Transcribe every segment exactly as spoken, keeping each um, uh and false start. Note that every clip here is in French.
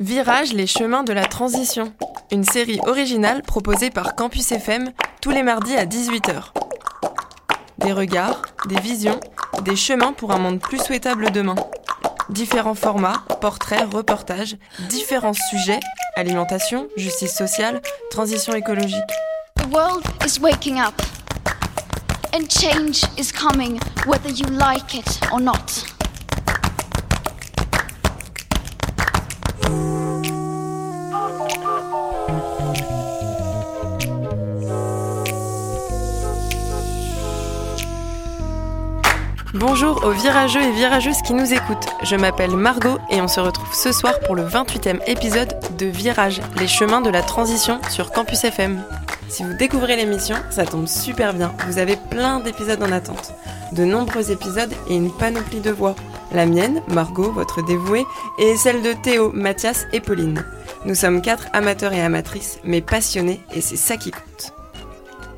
Virages, les chemins de la transition. Une série originale proposée par Campus F M tous les mardis à dix-huit heures. Des regards, des visions, des chemins pour un monde plus souhaitable demain. Différents formats, portraits, reportages, différents sujets, alimentation, justice sociale, transition écologique. The world is waking up. And change is coming whether you like it or not. Bonjour aux virageux et virageuses qui nous écoutent. Je m'appelle Margot et on se retrouve ce soir pour le vingt-huitième épisode de Virages, les chemins de la transition sur Campus F M. Si vous découvrez l'émission, ça tombe super bien. Vous avez plein d'épisodes en attente. De nombreux épisodes et une panoplie de voix. La mienne, Margot, votre dévouée, et celle de Théo, Mathias et Pauline. Nous sommes quatre amateurs et amatrices, mais passionnés, et c'est ça qui compte.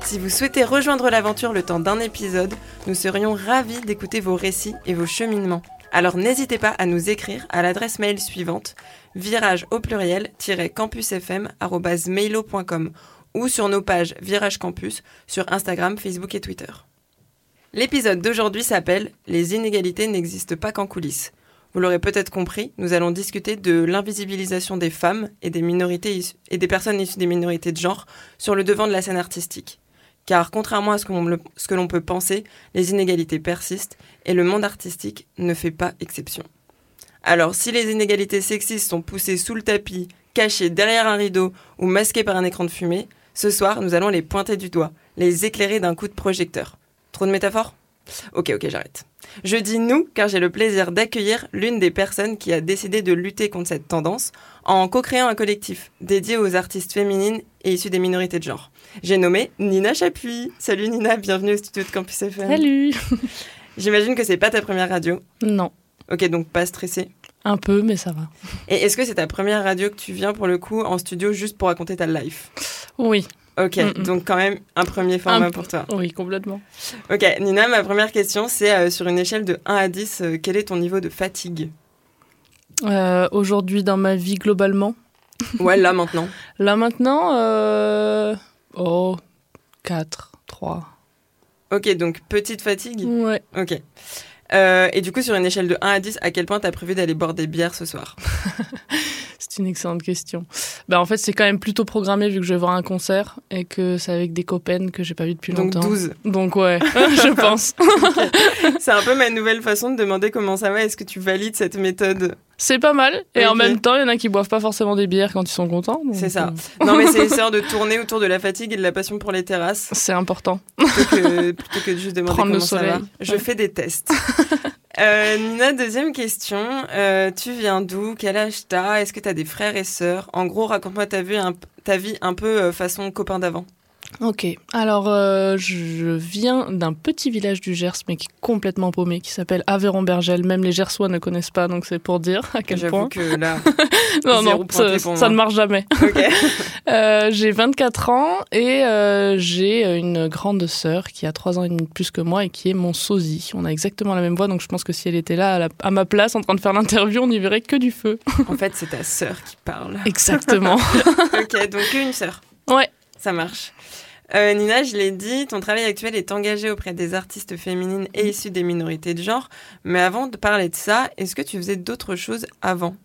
Si vous souhaitez rejoindre l'aventure le temps d'un épisode, nous serions ravis d'écouter vos récits et vos cheminements. Alors n'hésitez pas à nous écrire à l'adresse mail suivante virage au pluriel-campusfm arobase mailo point com ou sur nos pages Virage Campus sur Instagram, Facebook et Twitter. L'épisode d'aujourd'hui s'appelle « Les inégalités n'existent pas qu'en coulisses ». Vous l'aurez peut-être compris, nous allons discuter de l'invisibilisation des femmes et des minorités issues, et des personnes issues des minorités de genre sur le devant de la scène artistique. Car contrairement à ce, qu'on, ce que l'on peut penser, les inégalités persistent et le monde artistique ne fait pas exception. Alors, si les inégalités sexistes sont poussées sous le tapis, cachées derrière un rideau ou masquées par un écran de fumée, ce soir, nous allons les pointer du doigt, les éclairer d'un coup de projecteur. Trop de métaphores ? Ok, ok, j'arrête. Je dis « nous » car j'ai le plaisir d'accueillir l'une des personnes qui a décidé de lutter contre cette tendance en co-créant un collectif dédié aux artistes féminines et issues des minorités de genre. J'ai nommé Nina Chapuis. Salut Nina, bienvenue au studio de Campus F M. Salut. J'imagine que c'est pas ta première radio. Non. Ok, donc pas stressée. Un peu, mais ça va. Et est-ce que c'est ta première radio que tu viens pour le coup en studio juste pour raconter ta life ? Oui. Ok, Mm-mm. donc quand même un premier format un... pour toi. Oui, complètement. Ok, Nina, ma première question, c'est euh, sur une échelle de un à dix, euh, quel est ton niveau de fatigue ? euh, Aujourd'hui, dans ma vie, globalement. Ouais, là, maintenant. Là, maintenant, euh... oh, quatre, trois. Ok, donc petite fatigue ? Ouais. Ok. Euh, et du coup, sur une échelle de un à dix, à quel point t'as prévu d'aller boire des bières ce soir ? C'est une excellente question. Bah, en fait, c'est quand même plutôt programmé vu que je vais voir un concert et que c'est avec des copaines que j'ai pas vues depuis longtemps. Donc douze. Donc ouais, je pense. Okay. C'est un peu ma nouvelle façon de demander comment ça va. Est-ce que tu valides cette méthode ? C'est pas mal. Et okay. En même temps, il y en a qui boivent pas forcément des bières quand ils sont contents. Donc... C'est ça. Non, mais c'est histoire de tourner autour de la fatigue et de la passion pour les terrasses. C'est important. Plutôt que, plutôt que de juste demander prendre comment le soleil. Ça va. Je ouais. fais des tests. Euh, Nina, deuxième question. Euh, tu viens d'où ? Quel âge t'as ? Est-ce que t'as des frères et sœurs ? En gros, raconte-moi ta vie un, ta vie un peu euh, façon copain d'avant. Ok. Alors, euh, je viens d'un petit village du Gers, mais qui est complètement paumé, qui s'appelle Aveyron-Bergel. Même les Gersois ne connaissent pas, donc c'est pour dire à quel J'avoue point. J'avoue que là, non, non, ça, ça ne marche jamais. Okay. euh, j'ai vingt-quatre ans et euh, j'ai une grande sœur qui a trois ans et demi de plus que moi et qui est mon sosie. On a exactement la même voix, donc je pense que si elle était là à, la, à ma place en train de faire l'interview, on n'y verrait que du feu. En fait, c'est ta sœur qui parle. Exactement. Ok, donc une sœur. Ouais. Ça marche. Euh, Nina, je l'ai dit, ton travail actuel est engagé auprès des artistes féminines et issues des minorités de genre. Mais avant de parler de ça, est-ce que tu faisais d'autres choses avant ?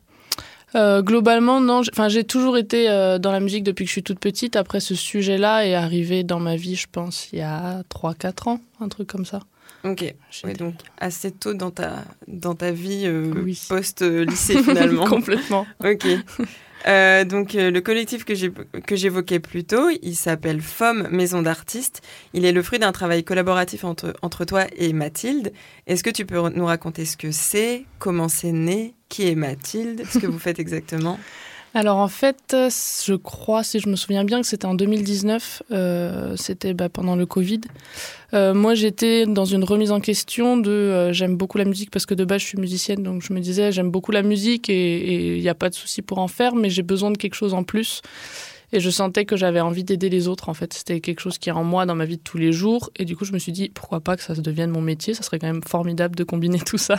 Euh, globalement, non. Enfin, j'ai toujours été euh, dans la musique depuis que je suis toute petite. Après, ce sujet-là est arrivé dans ma vie, je pense, il y a trois quatre ans, un truc comme ça. Ok, ouais, donc assez tôt dans ta, dans ta vie euh, oui. post-lycée finalement. Complètement. Ok. Euh, donc euh, le collectif que, j'ai, que j'évoquais plus tôt, il s'appelle F O M Maison d'artistes. Il est le fruit d'un travail collaboratif entre, entre toi et Mathilde. Est-ce que tu peux nous raconter ce que c'est, comment c'est né, qui est Mathilde, ce que vous faites exactement ? Alors en fait, je crois, si je me souviens bien, que c'était en deux mille dix-neuf, euh, c'était bah, pendant le Covid. Euh, moi, j'étais dans une remise en question de euh, j'aime beaucoup la musique parce que de base, je suis musicienne, donc je me disais j'aime beaucoup la musique et il n'y a pas de souci pour en faire, mais j'ai besoin de quelque chose en plus. Et je sentais que j'avais envie d'aider les autres, en fait. C'était quelque chose qui est en moi dans ma vie de tous les jours. Et du coup, je me suis dit pourquoi pas que ça devienne mon métier, ça serait quand même formidable de combiner tout ça.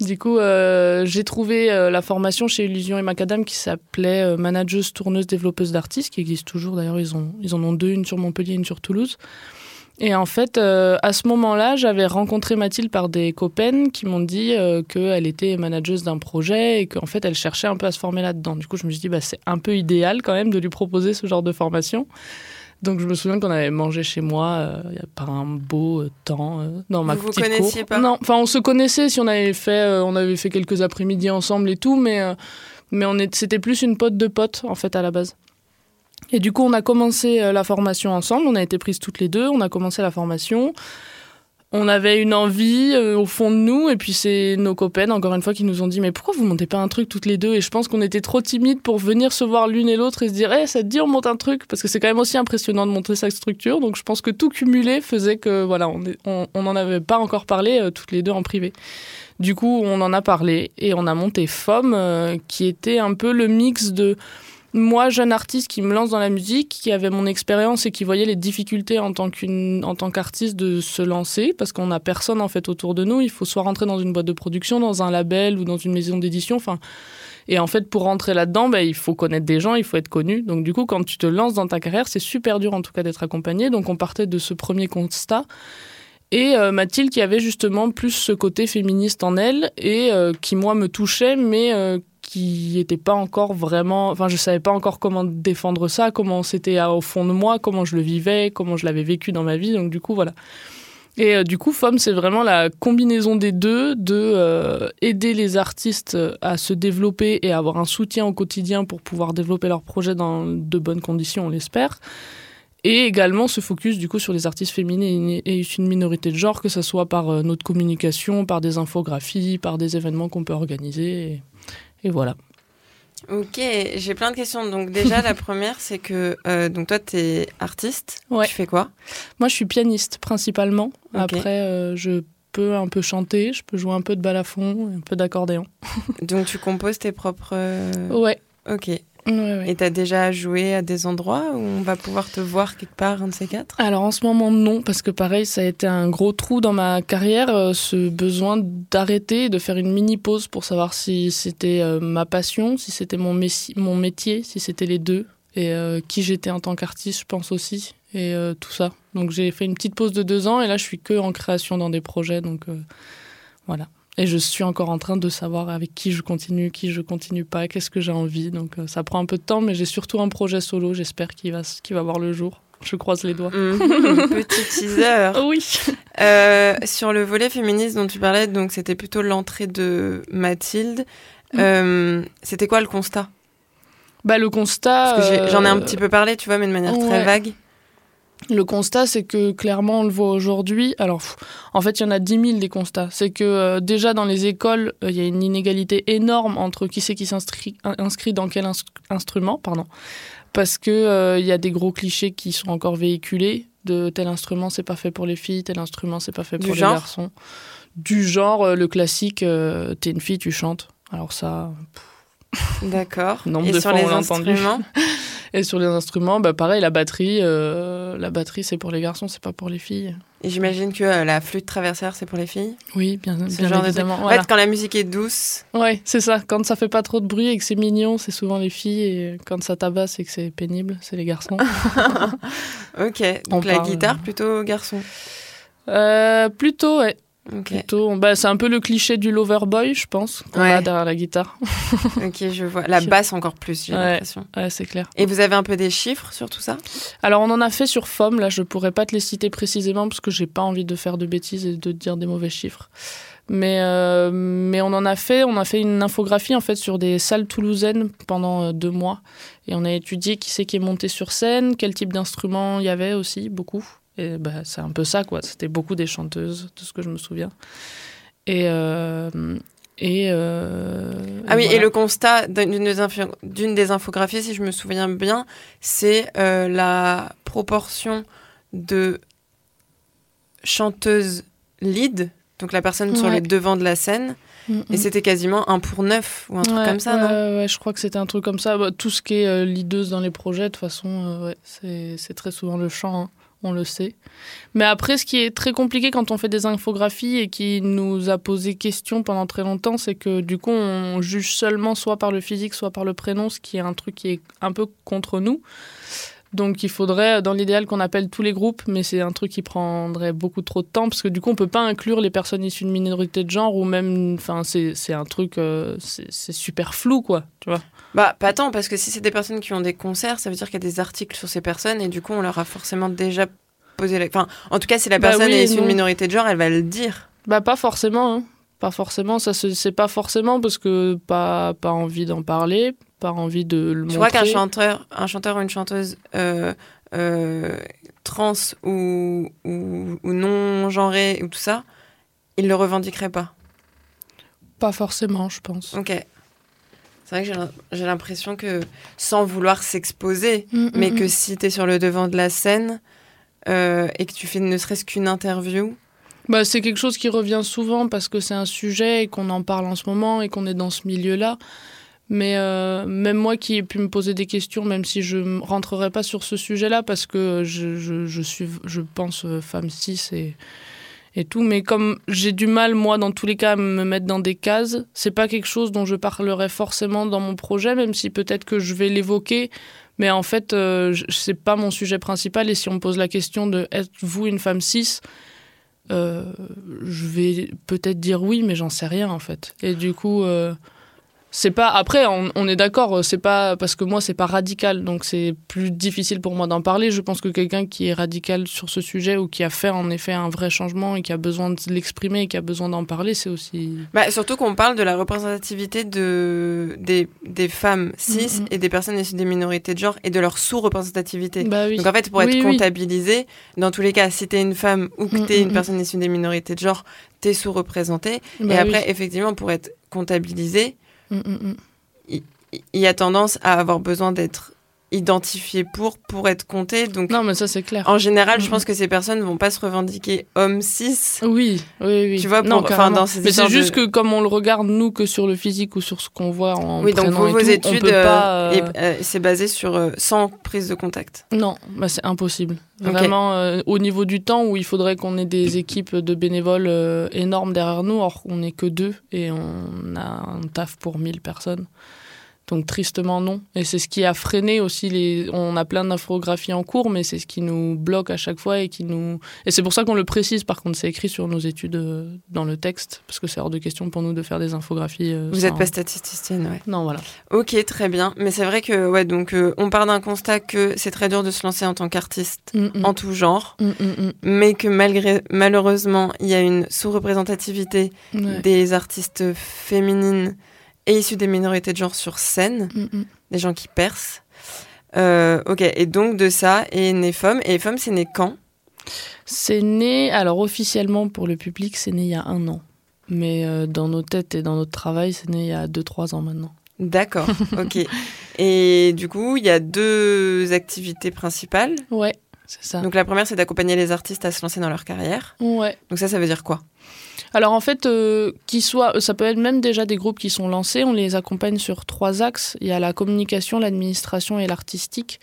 Du coup, euh, j'ai trouvé euh, la formation chez Illusion et Macadam qui s'appelait euh, manageuse, tourneuse, développeuse d'artistes, qui existe toujours. D'ailleurs, ils, ont, ils en ont deux, une sur Montpellier, une sur Toulouse. Et en fait, euh, à ce moment-là, j'avais rencontré Mathilde par des copaines qui m'ont dit euh, qu'elle était manageuse d'un projet et qu'en fait, elle cherchait un peu à se former là-dedans. Du coup, je me suis dit, bah, c'est un peu idéal quand même de lui proposer ce genre de formation. Donc, je me souviens qu'on avait mangé chez moi euh, par un beau euh, temps euh, dans ma vous petite cour. Vous ne vous connaissiez pas ? Non, enfin, on se connaissait si on avait fait, euh, on avait fait quelques après-midi ensemble et tout, mais, euh, mais on est, c'était plus une pote de pote, en fait, à la base. Et du coup, on a commencé la formation ensemble, on a été prises toutes les deux, on a commencé la formation, on avait une envie euh, au fond de nous, et puis c'est nos copaines, encore une fois, qui nous ont dit « Mais pourquoi vous montez pas un truc toutes les deux ?» Et je pense qu'on était trop timides pour venir se voir l'une et l'autre et se dire hey, « Eh, ça te dit, on monte un truc ?» Parce que c'est quand même aussi impressionnant de monter sa structure, donc je pense que tout cumulé faisait que, voilà, on est, on, on en avait pas encore parlé euh, toutes les deux en privé. Du coup, on en a parlé, et on a monté F O M, euh, qui était un peu le mix de... Moi, jeune artiste qui me lance dans la musique, qui avait mon expérience et qui voyait les difficultés en tant qu'une, en tant qu'artiste de se lancer, parce qu'on n'a personne en fait autour de nous. Il faut soit rentrer dans une boîte de production, dans un label ou dans une maison d'édition. Enfin, et en fait, pour rentrer là-dedans, bah, il faut connaître des gens, il faut être connu. Donc du coup, quand tu te lances dans ta carrière, c'est super dur en tout cas d'être accompagné. Donc on partait de ce premier constat. Et euh, Mathilde qui avait justement plus ce côté féministe en elle et euh, qui, moi, me touchait, mais... Euh, qui n'était pas encore vraiment... Enfin, je ne savais pas encore comment défendre ça, comment c'était au fond de moi, comment je le vivais, comment je l'avais vécu dans ma vie. Donc, du coup, voilà. Et euh, du coup, F O M, c'est vraiment la combinaison des deux, de euh, aider les artistes à se développer et avoir un soutien au quotidien pour pouvoir développer leur projet dans de bonnes conditions, on l'espère. Et également se focus du coup sur les artistes féminines et une minorité de genre, que ce soit par euh, notre communication, par des infographies, par des événements qu'on peut organiser... Et... Et voilà. Ok, j'ai plein de questions. Donc déjà, la première, c'est que euh, donc toi, tu es artiste. Ouais. Tu fais quoi ? Moi, je suis pianiste principalement. Okay. Après, euh, je peux un peu chanter, je peux jouer un peu de balafon, un peu d'accordéon. Donc tu composes tes propres... Ouais. Ok. Ouais, ouais. Et t'as déjà joué à des endroits où on va pouvoir te voir quelque part, un de ces quatre ? Alors en ce moment non, parce que pareil, ça a été un gros trou dans ma carrière, euh, ce besoin d'arrêter, de faire une mini pause pour savoir si c'était euh, ma passion, si c'était mon, messi- mon métier, si c'était les deux, et euh, qui j'étais en tant qu'artiste, je pense aussi, et euh, tout ça. Donc j'ai fait une petite pause de deux ans, et là je suis que en création dans des projets, donc euh, voilà. Et je suis encore en train de savoir avec qui je continue, qui je continue pas, qu'est-ce que j'ai envie. Donc euh, ça prend un peu de temps, mais j'ai surtout un projet solo, j'espère qu'il va, qu'il va voir le jour. Je croise les doigts. Mmh, petit teaser. Oui. Euh, sur le volet féministe dont tu parlais, donc c'était plutôt l'entrée de Mathilde. Mmh. Euh, c'était quoi le constat ? Bah, le constat... Parce que j'ai, j'en ai un petit peu parlé, tu vois, mais de manière ouais. très vague. Le constat, c'est que clairement, on le voit aujourd'hui. Alors, pff, en fait, il y en a dix mille des constats. C'est que euh, déjà dans les écoles, il euh, y a une inégalité énorme entre qui c'est qui s'inscrit inscrit dans quel ins- instrument, pardon, parce que euh, y a des gros clichés qui sont encore véhiculés de tel instrument, c'est pas fait pour les filles, tel instrument, c'est pas fait pour les garçons. Du genre, euh, le classique, euh, t'es une fille, tu chantes. Alors ça, pff, d'accord. Nombre de fois on l'a entendu. Et sur les instruments, bah pareil, la batterie, euh, la batterie, c'est pour les garçons, c'est pas pour les filles. Et j'imagine que euh, la flûte traversière, c'est pour les filles ? Oui, bien, bien évidemment. De... En voilà. fait, quand la musique est douce... Oui, c'est ça. Quand ça fait pas trop de bruit et que c'est mignon, c'est souvent les filles. Et quand ça tabasse et que c'est pénible, c'est les garçons. Ok. Donc on la parle... guitare, plutôt garçon. Euh, plutôt, ouais. Okay. Plutôt, bah, c'est un peu le cliché du lover boy, je pense, qu'on ouais. a derrière la guitare. Ok, je vois. La basse encore plus, j'ai ouais. l'impression. Ouais, c'est clair. Et vous avez un peu des chiffres sur tout ça ? Alors, on en a fait sur F O M, là, je pourrais pas te les citer précisément parce que j'ai pas envie de faire de bêtises et de dire des mauvais chiffres. Mais, euh, mais on en a fait, on a fait une infographie en fait sur des salles toulousaines pendant euh, deux mois. Et on a étudié qui c'est qui est monté sur scène, quel type d'instrument il y avait aussi, beaucoup. Et bah, c'est un peu ça, quoi. C'était beaucoup des chanteuses, de ce que je me souviens. Et. Euh, et euh, ah oui, voilà. Et le constat d'une des, info- d'une des infographies, si je me souviens bien, c'est euh, la proportion de chanteuses lead, donc la personne ouais. sur le devant de la scène. Et c'était quasiment un pour neuf ou un truc ouais, comme ça, non euh, ouais, je crois que c'était un truc comme ça. Bah, tout ce qui est euh, leaduse dans les projets, de toute façon, euh, ouais, c'est, c'est très souvent le chant. Hein. on le sait. Mais après, ce qui est très compliqué quand on fait des infographies et qui nous a posé question pendant très longtemps, c'est que du coup, on juge seulement soit par le physique, soit par le prénom, ce qui est un truc qui est un peu contre nous. Donc il faudrait, dans l'idéal, qu'on appelle tous les groupes, mais c'est un truc qui prendrait beaucoup trop de temps, parce que du coup, on ne peut pas inclure les personnes issues de minorités de genre, ou même, enfin, c'est, c'est un truc, euh, c'est, c'est super flou, quoi, tu vois. Bah, pas tant, parce que si c'est des personnes qui ont des concerts, ça veut dire qu'il y a des articles sur ces personnes, et du coup, on leur a forcément déjà posé la... Enfin, en tout cas, si la personne bah oui, est issue d'une minorité de genre, elle va le dire. Bah, pas forcément, hein. Pas forcément, ça se, c'est pas forcément, parce que pas, pas envie d'en parler... pas envie de le montrer. Tu vois qu'un chanteur, un chanteur ou une chanteuse euh, euh, trans ou, ou, ou non-genré ou tout ça, il le revendiquerait pas. Pas forcément, je pense. Ok. C'est vrai que j'ai, j'ai l'impression que, sans vouloir s'exposer, mmh, mais mmh. que si t'es sur le devant de la scène euh, et que tu fais ne serait-ce qu'une interview... Bah, c'est quelque chose qui revient souvent parce que c'est un sujet et qu'on en parle en ce moment et qu'on est dans ce milieu-là. Mais euh, même moi qui ai pu me poser des questions, même si je ne rentrerai pas sur ce sujet-là, parce que je, je, je, suis, je pense femme cis et, et tout, mais comme j'ai du mal, moi, dans tous les cas, à me mettre dans des cases, c'est pas quelque chose dont je parlerai forcément dans mon projet, même si peut-être que je vais l'évoquer, mais en fait, euh, c'est pas mon sujet principal. Et si on me pose la question de « Êtes-vous une femme cis ?» euh, je vais peut-être dire oui, mais j'en sais rien, en fait. Et du coup... Euh, c'est pas, après, on, on est d'accord, c'est pas, parce que moi, c'est pas radical, donc c'est plus difficile pour moi d'en parler. Je pense que quelqu'un qui est radical sur ce sujet ou qui a fait en effet un vrai changement et qui a besoin de l'exprimer et qui a besoin d'en parler, c'est aussi... Bah, surtout qu'on parle de la représentativité de, des, des femmes cis mmh. et des personnes issues des minorités de genre et de leur sous-représentativité. Bah, oui. Donc en fait, pour être oui, comptabilisé, oui. dans tous les cas, si t'es une femme ou que t'es mmh, une mmh. personne issue des minorités de genre, t'es sous-représentée. Bah, et après, oui. effectivement, pour être comptabilisé, Mmh, mmh. Il, il y a tendance à avoir besoin d'être identifié pour pour être compté. Donc non, mais ça c'est clair. En général, mmh. je pense que ces personnes vont pas se revendiquer hommes cis. Oui, oui, oui. Tu vois, pour, non, dans ces mais c'est juste de... que comme on le regarde nous que sur le physique ou sur ce qu'on voit en oui, donc vos et tout, études, on peut pas. Euh... Et, euh, c'est basé sur euh, sans prise de contact. Non, bah c'est impossible. Vraiment, okay. euh, au niveau du temps où il faudrait qu'on ait des équipes de bénévoles euh, énormes derrière nous, or on n'est que deux et on a un taf pour mille personnes. Donc tristement non. Et c'est ce qui a freiné aussi les... On a plein d'infographies en cours, mais c'est ce qui nous bloque à chaque fois et qui nous... Et c'est pour ça qu'on le précise, par contre, c'est écrit sur nos études euh, dans le texte, parce que c'est hors de question pour nous de faire des infographies. Euh, Vous n'êtes sans... pas statisticienne, ouais. Non, voilà. Ok, très bien. Mais c'est vrai que, ouais, donc euh, on part d'un constat que c'est très dur de se lancer en tant qu'artiste, mm-mm. en tout genre, mm-mm. mais que malgré... malheureusement, il y a une sous-représentativité ouais. des artistes féminines et issus des minorités de genre sur scène, mm-hmm. des gens qui percent. Euh, ok, et donc de ça est né F O M. Et F O M, c'est né quand ? C'est né, alors officiellement pour le public, c'est né il y a un an. Mais euh, dans nos têtes et dans notre travail, c'est né il y a deux trois ans maintenant. D'accord, ok. Et du coup, il y a deux activités principales. Ouais, c'est ça. Donc la première, c'est d'accompagner les artistes à se lancer dans leur carrière. Ouais. Donc ça, ça veut dire quoi ? Alors en fait, euh, qu'ils soient, ça peut être même déjà des groupes qui sont lancés, on les accompagne sur trois axes. Il y a la communication, l'administration et l'artistique.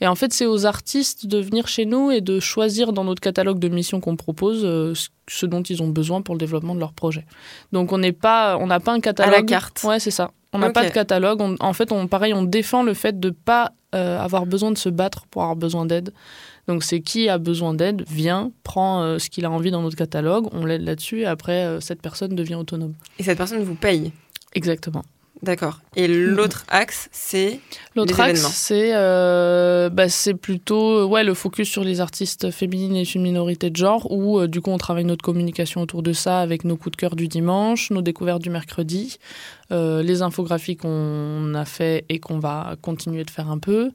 Et en fait, c'est aux artistes de venir chez nous et de choisir dans notre catalogue de missions qu'on propose euh, ce dont ils ont besoin pour le développement de leur projet. Donc on n'est pas, on n'a pas un catalogue... À la carte. Ouais, c'est ça. On n'a okay. pas de catalogue. On, en fait, on, pareil, on défend le fait de ne pas euh, avoir besoin de se battre pour avoir besoin d'aide. Donc c'est qui a besoin d'aide, vient, prend euh, ce qu'il a envie dans notre catalogue, on l'aide là-dessus, et après, euh, cette personne devient autonome. Et cette personne vous paye ? Exactement. D'accord. Et l'autre axe, c'est l'autre les axe, événements. c'est euh, bah, c'est plutôt ouais le focus sur les artistes féminines et une minorité de genre où euh, du coup on travaille notre communication autour de ça avec nos coups de cœur du dimanche, nos découvertes du mercredi, euh, les infographies qu'on a fait et qu'on va continuer de faire un peu,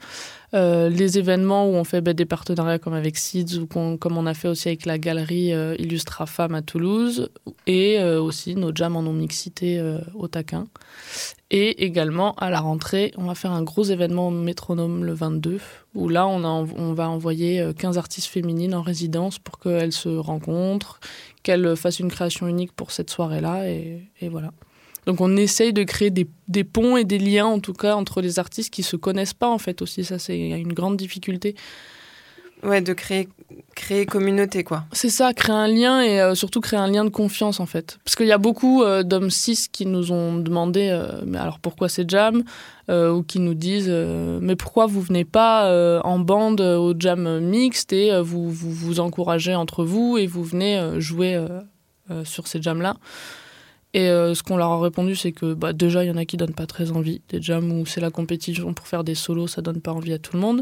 euh, les événements où on fait bah, des partenariats comme avec Seeds ou qu'on, comme on a fait aussi avec la galerie euh, Illustra Femme à Toulouse et euh, aussi nos jams en non mixité euh, au taquin. Et également, à la rentrée, on va faire un gros événement au métronome le vingt-deux, où là, on, a, on va envoyer quinze artistes féminines en résidence pour qu'elles se rencontrent, qu'elles fassent une création unique pour cette soirée-là, et, et voilà. Donc on essaye de créer des, des ponts et des liens, en tout cas, entre les artistes qui ne se connaissent pas, en fait, aussi. Ça, c'est une grande difficulté. ouais, de créer, créer communauté, quoi. C'est ça, créer un lien et euh, surtout créer un lien de confiance, en fait. Parce qu'il y a beaucoup euh, d'hommes cis qui nous ont demandé euh, « Mais alors, pourquoi ces jams ?» euh, ou qui nous disent euh, « Mais pourquoi vous venez pas euh, en bande euh, aux jams mixtes et euh, vous, vous vous encouragez entre vous et vous venez euh, jouer euh, euh, sur ces jams-là ?» Et euh, ce qu'on leur a répondu, c'est que bah, déjà, il y en a qui donnent pas très envie. Des jams où c'est la compétition pour faire des solos, ça donne pas envie à tout le monde.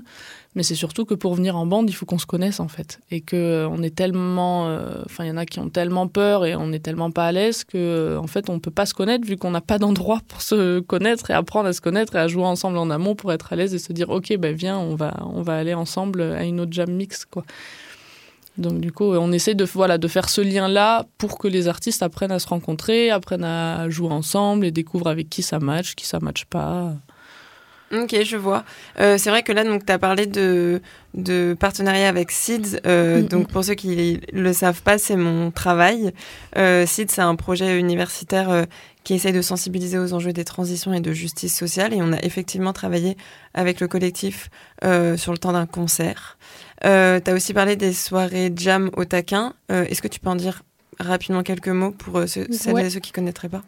Mais c'est surtout que pour venir en bande, il faut qu'on se connaisse, en fait. Et qu'on euh, est tellement... Enfin, euh, il y en a qui ont tellement peur et on est tellement pas à l'aise que, euh, en fait, on peut pas se connaître vu qu'on n'a pas d'endroit pour se connaître et apprendre à se connaître et à jouer ensemble en amont pour être à l'aise et se dire « Ok, ben bah, viens, on va, on va aller ensemble à une autre jam mix, quoi. » Donc du coup, on essaie de, voilà, de faire ce lien-là pour que les artistes apprennent à se rencontrer, apprennent à jouer ensemble et découvrent avec qui ça match, qui ça match pas. Ok, je vois. Euh, c'est vrai que là, tu as parlé de, de partenariat avec Seeds. Euh, mm-hmm. Donc pour ceux qui ne le savent pas, c'est mon travail. Euh, Seeds, c'est un projet universitaire euh, qui essaie de sensibiliser aux enjeux des transitions et de justice sociale. Et on a effectivement travaillé avec le collectif euh, sur le temps d'un concert. Euh, tu as aussi parlé des soirées jam au taquin. Euh, est-ce que tu peux en dire rapidement quelques mots pour euh, ceux, celles ouais. et ceux qui ne connaîtraient pas?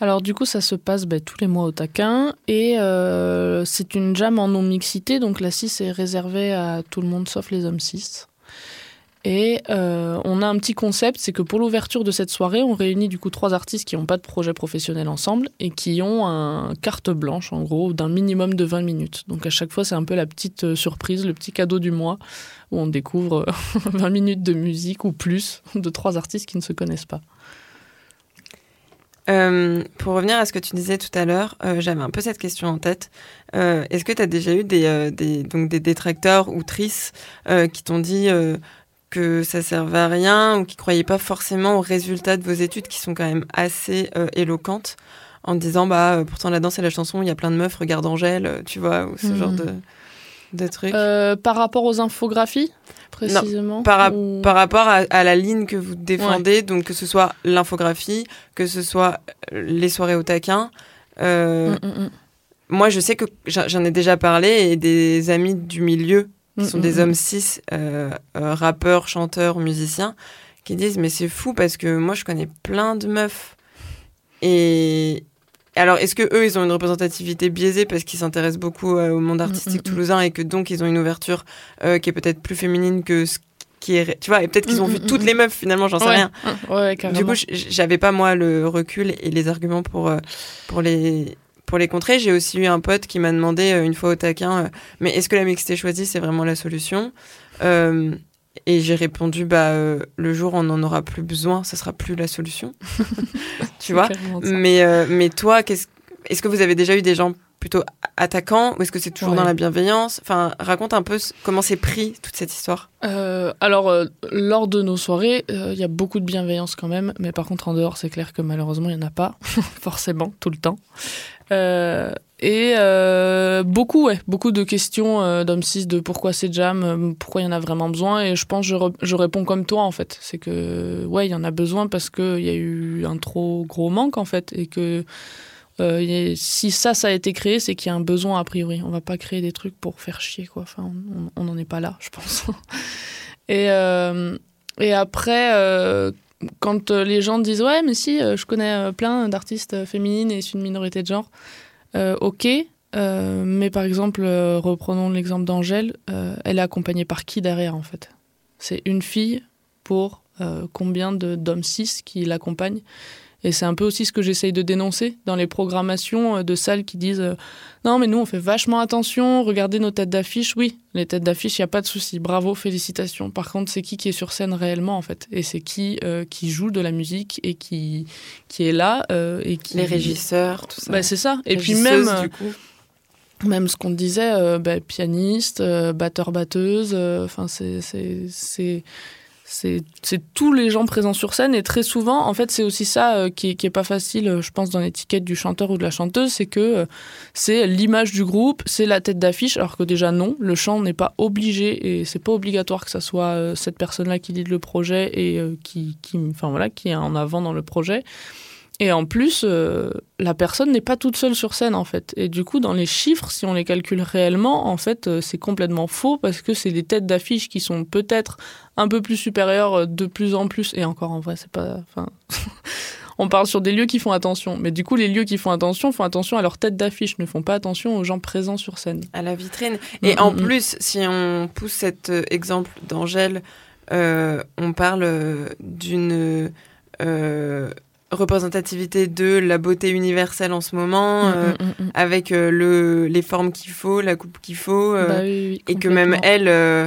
Alors du coup, ça se passe ben, tous les mois au taquin. Et euh, c'est une jam en non-mixité. Donc la cis est réservée à tout le monde sauf les hommes cis. Et euh, on a un petit concept, c'est que pour l'ouverture de cette soirée, on réunit du coup trois artistes qui n'ont pas de projet professionnel ensemble et qui ont un carte blanche, en gros, d'un minimum de vingt minutes. Donc à chaque fois, c'est un peu la petite surprise, le petit cadeau du mois, où on découvre vingt minutes de musique ou plus de trois artistes qui ne se connaissent pas. Euh, pour revenir à ce que tu disais tout à l'heure, euh, j'avais un peu cette question en tête. Euh, est-ce que tu as déjà eu des, euh, des, donc des détracteurs ou tristes euh, qui t'ont dit... Euh, que ça servait à rien ou qui ne croyaient pas forcément aux résultats de vos études qui sont quand même assez euh, éloquentes en disant bah, euh, pourtant la danse et la chanson, il y a plein de meufs, regarde Angèle, tu vois, ou ce mmh. genre de, de trucs. Euh, par rapport aux infographies, précisément non, par, a- ou... par rapport à, à la ligne que vous défendez, ouais. donc que ce soit l'infographie, que ce soit les soirées au taquin. Euh, mmh, mmh. Moi, je sais que j'en ai déjà parlé et des amis du milieu qui sont mmh, des hommes cis, euh, euh, rappeurs, chanteurs, musiciens, qui disent « Mais c'est fou parce que moi, je connais plein de meufs. » Et alors, est-ce qu'eux, ils ont une représentativité biaisée parce qu'ils s'intéressent beaucoup euh, au monde artistique mmh, toulousain et que donc, ils ont une ouverture euh, qui est peut-être plus féminine que ce qui est... Tu vois, et peut-être qu'ils ont mmh, vu mmh, toutes mmh. les meufs, finalement, j'en sais ouais. rien. Ouais, ouais, carrément. Du coup, j'avais pas, moi, le recul et les arguments pour, euh, pour les... Pour les contrer, j'ai aussi eu un pote qui m'a demandé euh, une fois au taquin euh, « Mais est-ce que la mixité choisie, c'est vraiment la solution ?» euh, Et j'ai répondu bah, « euh, Le jour où on n'en aura plus besoin, ça ne sera plus la solution. » Tu vois mais, euh, mais toi, qu'est-ce... est-ce que vous avez déjà eu des gens plutôt attaquants ou est-ce que c'est toujours ouais. dans la bienveillance? Enfin, raconte un peu comment c'est pris, toute cette histoire. Euh, alors, euh, lors de nos soirées, il euh, y a beaucoup de bienveillance quand même. Mais par contre, en dehors, c'est clair que malheureusement, il n'y en a pas. Forcément, tout le temps. Euh, et euh, beaucoup, ouais, beaucoup de questions euh, d'hommes cis de pourquoi ces jams, euh, pourquoi il y en a vraiment besoin. Et je pense que je, re- je réponds comme toi en fait. C'est que ouais, il y en a besoin parce qu'il y a eu un trop gros manque en fait. Et que euh, y a, si ça, ça a été créé, c'est qu'il y a un besoin a priori. On va pas créer des trucs pour faire chier quoi. Enfin, on n'en est pas là, je pense. et, euh, et après. Euh, Quand les gens disent « Ouais, mais si, je connais plein d'artistes féminines et c'est une minorité de genre. Euh, » Ok, euh, mais par exemple, reprenons l'exemple d'Angèle. Euh, elle est accompagnée par qui derrière, en fait? C'est une fille pour euh, combien de, d'hommes cis qui l'accompagnent? Et c'est un peu aussi ce que j'essaye de dénoncer dans les programmations de salles qui disent euh, « Non, mais nous, on fait vachement attention, regardez nos têtes d'affiche. » Oui, les têtes d'affiche, il n'y a pas de souci. Bravo, félicitations. Par contre, c'est qui qui est sur scène réellement, en fait? Et c'est qui euh, qui joue de la musique et qui, qui est là euh, et qui... Les régisseurs, tout ça. Bah, c'est ça. Et puis même... du coup. Même ce qu'on disait, euh, bah, pianiste, euh, batteur, batteuse, enfin, euh, c'est... c'est, c'est... C'est, c'est tous les gens présents sur scène et très souvent, en fait, c'est aussi ça euh, qui, qui est pas facile, euh, je pense, dans l'étiquette du chanteur ou de la chanteuse, c'est que euh, c'est l'image du groupe, c'est la tête d'affiche, alors que déjà non, le chant n'est pas obligé et c'est pas obligatoire que ça soit euh, cette personne-là qui lead le projet et euh, qui, qui, enfin voilà, qui est en avant dans le projet. Et en plus, euh, la personne n'est pas toute seule sur scène, en fait. Et du coup, dans les chiffres, si on les calcule réellement, en fait, euh, c'est complètement faux parce que c'est des têtes d'affiche qui sont peut-être un peu plus supérieures de plus en plus. Et encore, en vrai, c'est pas... Enfin, on parle sur des lieux qui font attention. Mais du coup, les lieux qui font attention font attention à leurs têtes d'affiche, ne font pas attention aux gens présents sur scène. À la vitrine. Et mmh, en mmh. plus, si on pousse cet exemple d'Angèle, euh, on parle d'une... Euh, représentativité de la beauté universelle en ce moment, mmh, euh, mmh, mmh. avec euh, le, les formes qu'il faut, la coupe qu'il faut, euh, bah oui, oui, et que même elle, euh,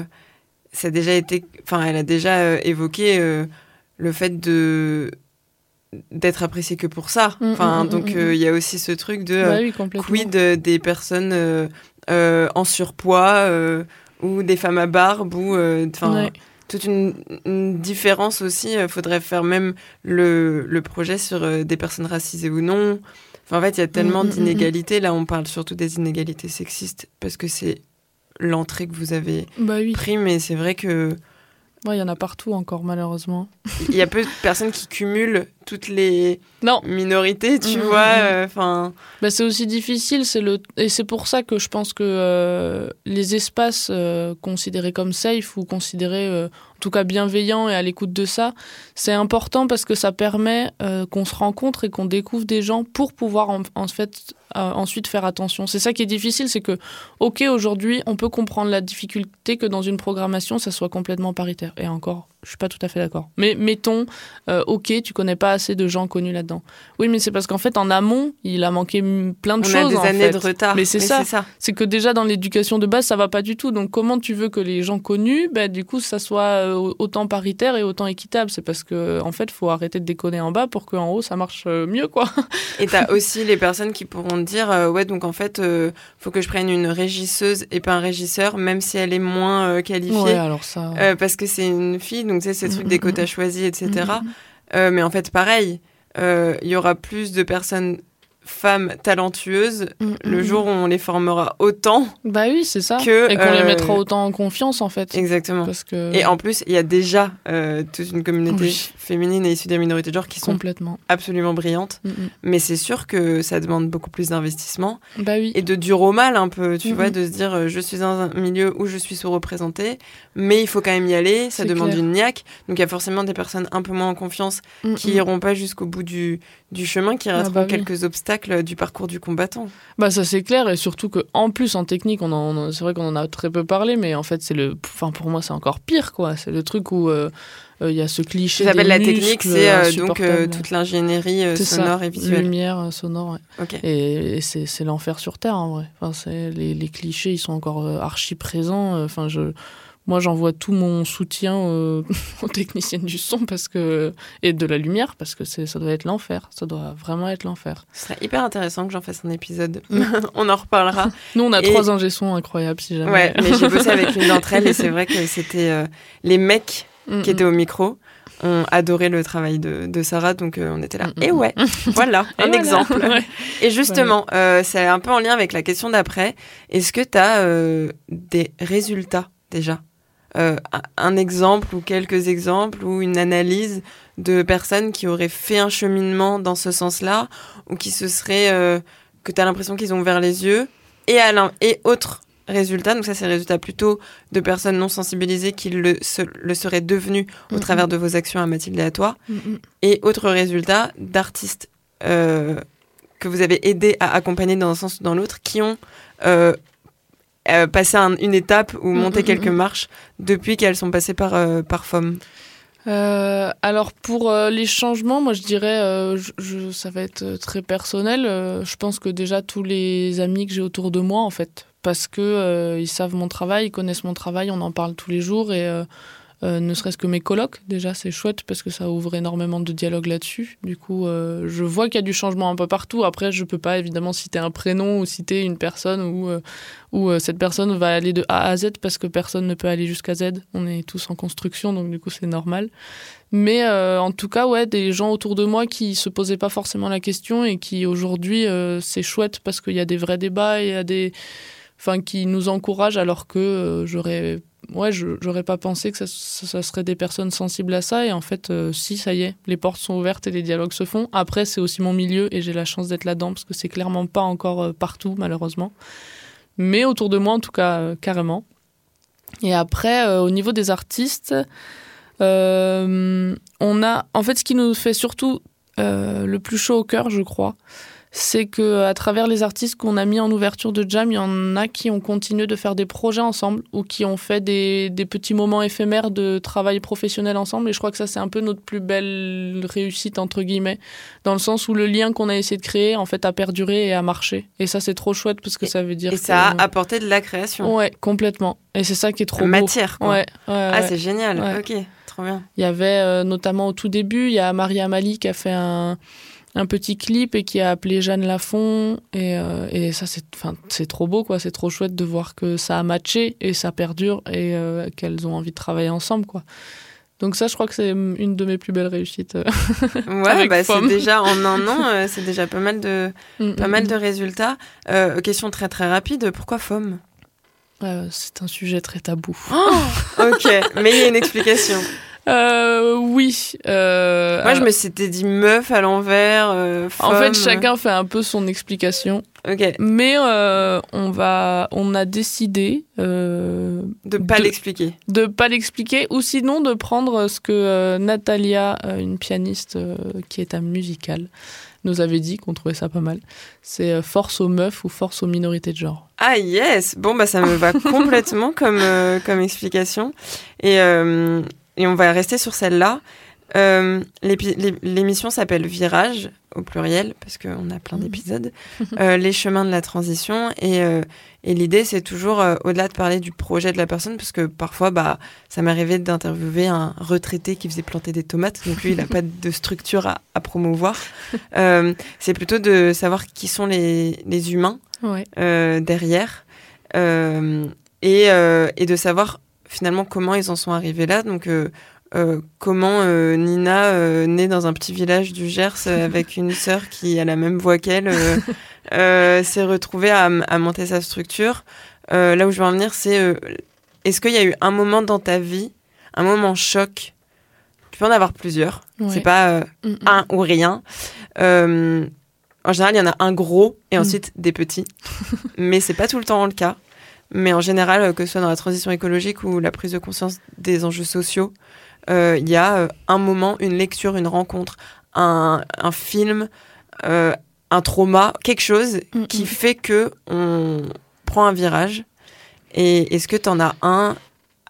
ça a déjà été, enfin, elle a déjà euh, évoqué euh, le fait de d'être appréciée que pour ça. Enfin, mmh, mmh, donc il mmh, euh, y a aussi ce truc de euh, bah oui, quid euh, des personnes euh, euh, en surpoids euh, ou des femmes à barbe ou enfin. Euh, ouais. Toute une, une différence aussi. Il euh, faudrait faire même le, le projet sur euh, des personnes racisées ou non. Enfin, en fait, il y a tellement mmh, d'inégalités. Mmh. Là, on parle surtout des inégalités sexistes parce que c'est l'entrée que vous avez bah, oui. pris. Mais c'est vrai que... Il ouais, y en a partout encore, malheureusement. Il y a peu de personnes qui cumulent toutes les non. minorités, tu mmh, vois. Enfin, euh, bah, c'est aussi difficile. C'est le... Et c'est pour ça que je pense que euh, les espaces euh, considérés comme safe ou considérés euh, en tout cas bienveillants et à l'écoute de ça, c'est important parce que ça permet euh, qu'on se rencontre et qu'on découvre des gens pour pouvoir en, en fait, euh, ensuite faire attention. C'est ça qui est difficile, c'est que, ok, aujourd'hui, on peut comprendre la difficulté que dans une programmation, ça soit complètement paritaire. Et encore... Je suis pas tout à fait d'accord. Mais mettons, euh, ok, tu connais pas assez de gens connus là-dedans. Oui, mais c'est parce qu'en fait, en amont, il a manqué plein de on choses. On a des en années fait. de retard. Mais c'est, mais ça. c'est ça. C'est que déjà, dans l'éducation de base, ça va pas du tout. Donc, comment tu veux que les gens connus, bah, du coup, ça soit autant paritaire et autant équitable ? C'est parce qu'en en fait, faut arrêter de déconner en bas pour qu'en haut, ça marche mieux, quoi. Et t'as aussi les personnes qui pourront te dire, euh, ouais, donc en fait, euh, faut que je prenne une régisseuse et pas un régisseur, même si elle est moins euh, qualifiée. Ouais, alors ça... Euh, parce que c'est une fille, donc tu sais, ces trucs des quotas choisis, et cetera. Mmh. Euh, mais en fait, pareil, il euh, y aura plus de personnes femmes talentueuses mmh. le jour où on les formera autant. Bah oui, c'est ça. Que, et qu'on euh... les mettra autant en confiance, en fait. Exactement. Parce que... Et en plus, il y a déjà euh, toute une communauté oui. féminine et issue des minorités de genre qui sont absolument brillantes. Mmh. Mais c'est sûr que ça demande beaucoup plus d'investissement. Bah oui. Et de dur au mal, un peu, tu mmh. vois, de se dire euh, je suis dans un milieu où je suis sous-représentée, mais il faut quand même y aller, ça c'est demande clair. une niaque. Donc il y a forcément des personnes un peu moins en confiance mmh. qui n'iront pas jusqu'au bout du, du chemin, qui rateront ah bah quelques oui. obstacles du parcours du combattant. Bah ça c'est clair, et surtout que en plus en technique, on en, on, c'est vrai qu'on en a très peu parlé, mais en fait c'est le, enfin pour moi c'est encore pire quoi. C'est le truc où il euh, euh, y a ce cliché. Ça s'appelle la technique, c'est euh, donc euh, toute l'ingénierie euh, sonore ça, et visuelle. Lumière, euh, sonore. Ouais. Okay. Et, et c'est, c'est l'enfer sur terre en vrai. Enfin c'est les, les clichés, ils sont encore euh, archi présents. Enfin euh, je. Moi, j'envoie tout mon soutien aux, aux techniciennes du son parce que, et de la lumière, parce que c'est, ça doit être l'enfer. Ça doit vraiment être l'enfer. Ce serait hyper intéressant que j'en fasse un épisode. On en reparlera. Nous, on a et... trois ingé-sons incroyables, si jamais. Ouais, mais j'ai bossé avec une d'entre elles et c'est vrai que c'était euh, les mecs mm-hmm. qui étaient au micro. On adorait le travail de, de Sarah, donc euh, on était là. Mm-hmm. Et ouais, voilà, et un voilà. exemple. Ouais. Et justement, ouais. euh, c'est un peu en lien avec la question d'après. Est-ce que tu as euh, des résultats, déjà ? Euh, un exemple ou quelques exemples ou une analyse de personnes qui auraient fait un cheminement dans ce sens-là ou qui se seraient... Euh, que tu as l'impression qu'ils ont ouvert les yeux et, à l'un, et autres résultats. Donc ça, c'est les résultats plutôt de personnes non sensibilisées qui le, se, le seraient devenues au mm-hmm. travers de vos actions à Mathilde et à toi. Mm-hmm. Et autres résultats d'artistes euh, que vous avez aidé à accompagner dans un sens ou dans l'autre qui ont... Euh, Euh, passer un, une étape ou monter mmh, quelques mmh. marches depuis qu'elles sont passées par, euh, par F O M euh, Alors pour euh, les changements, moi je dirais, euh, je, je, ça va être très personnel, euh, je pense que déjà tous les amis que j'ai autour de moi en fait, parce qu'ils euh, savent mon travail, ils connaissent mon travail, on en parle tous les jours et euh, euh, ne serait-ce que mes colocs, déjà c'est chouette parce que ça ouvre énormément de dialogues là-dessus, du coup euh, je vois qu'il y a du changement un peu partout, après je peux pas évidemment citer un prénom ou citer une personne ou... Euh, où euh, cette personne va aller de A à Z parce que personne ne peut aller jusqu'à Z. On est tous en construction, donc du coup, c'est normal. Mais euh, en tout cas, ouais, des gens autour de moi qui se posaient pas forcément la question et qui, aujourd'hui, euh, c'est chouette parce qu'il y a des vrais débats, il y a des... Enfin, qui nous encouragent alors que euh, j'aurais ouais, je j'aurais pas pensé que ça, ça serait des personnes sensibles à ça. Et en fait, euh, si, ça y est, les portes sont ouvertes et les dialogues se font. Après, c'est aussi mon milieu et j'ai la chance d'être là-dedans parce que c'est clairement pas encore partout, malheureusement. Mais autour de moi, en tout cas, euh, carrément. Et après, euh, au niveau des artistes, euh, on a... En fait, ce qui nous fait surtout euh, le plus chaud au cœur, je crois, c'est qu'à travers les artistes qu'on a mis en ouverture de Jam, il y en a qui ont continué de faire des projets ensemble ou qui ont fait des, des petits moments éphémères de travail professionnel ensemble. Et je crois que ça, c'est un peu notre plus belle réussite, entre guillemets, dans le sens où le lien qu'on a essayé de créer, en fait, a perduré et a marché. Et ça, c'est trop chouette parce que et, ça veut dire... Et ça que... a apporté de la création. Ouais, complètement. Et c'est ça qui est trop beau. Matière, quoi. Ouais, ouais, ah, ouais. C'est génial. Ouais. Ok, trop bien. Il y avait euh, notamment au tout début, il y a Maria Mali qui a fait un... un petit clip et qui a appelé Jeanne Lafont et, euh, et ça c'est, enfin, c'est trop beau quoi, c'est trop chouette de voir que ça a matché et ça perdure et euh, qu'elles ont envie de travailler ensemble quoi. Donc ça je crois que c'est une de mes plus belles réussites. Ouais bah F O M. C'est déjà en un an euh, c'est déjà pas mal de, pas mal de résultats. Euh, question très très rapide, pourquoi F O M ? euh, C'est un sujet très tabou. Oh ok, mais il y a une explication. Euh, oui. Euh, Moi, alors... je me suis dit meuf à l'envers. Euh, en fait, chacun fait un peu son explication. Okay. Mais euh, on va, on a décidé euh, de pas de, l'expliquer, de pas l'expliquer, ou sinon de prendre ce que euh, Natalia, une pianiste euh, qui est un musical, nous avait dit qu'on trouvait ça pas mal. C'est euh, force aux meufs ou force aux minorités de genre. Ah yes. Bon bah ça me va complètement comme euh, comme explication et. Euh, Et on va rester sur celle-là. Euh, l'émission s'appelle Virages, au pluriel, parce qu'on a plein d'épisodes. Euh, les chemins de la transition. Et, euh, et l'idée, c'est toujours, euh, au-delà de parler du projet de la personne, parce que parfois, bah, ça m'est arrivé d'interviewer un retraité qui faisait planter des tomates. Donc lui, il n'a pas de structure à, à promouvoir. Euh, c'est plutôt de savoir qui sont les, les humains ouais. euh, derrière. Euh, et, euh, et de savoir... finalement, comment ils en sont arrivés là. Donc, euh, euh, comment euh, Nina, euh, née dans un petit village du Gers euh, avec une sœur qui a la même voix qu'elle, euh, euh, s'est retrouvée à, à monter sa structure. Euh, là où je veux en venir, c'est euh, est-ce qu'il y a eu un moment dans ta vie, un moment choc ? Tu peux en avoir plusieurs. Ouais. C'est pas euh, un ou rien. Euh, en général, il y en a un gros et ensuite mm. des petits. Mais c'est pas tout le temps le cas. Mais en général, que ce soit dans la transition écologique ou la prise de conscience des enjeux sociaux, euh, il y a euh, un moment, une lecture, une rencontre, un, un film, euh, un trauma, quelque chose mm-hmm. qui fait qu'on prend un virage. Et est-ce que tu en as un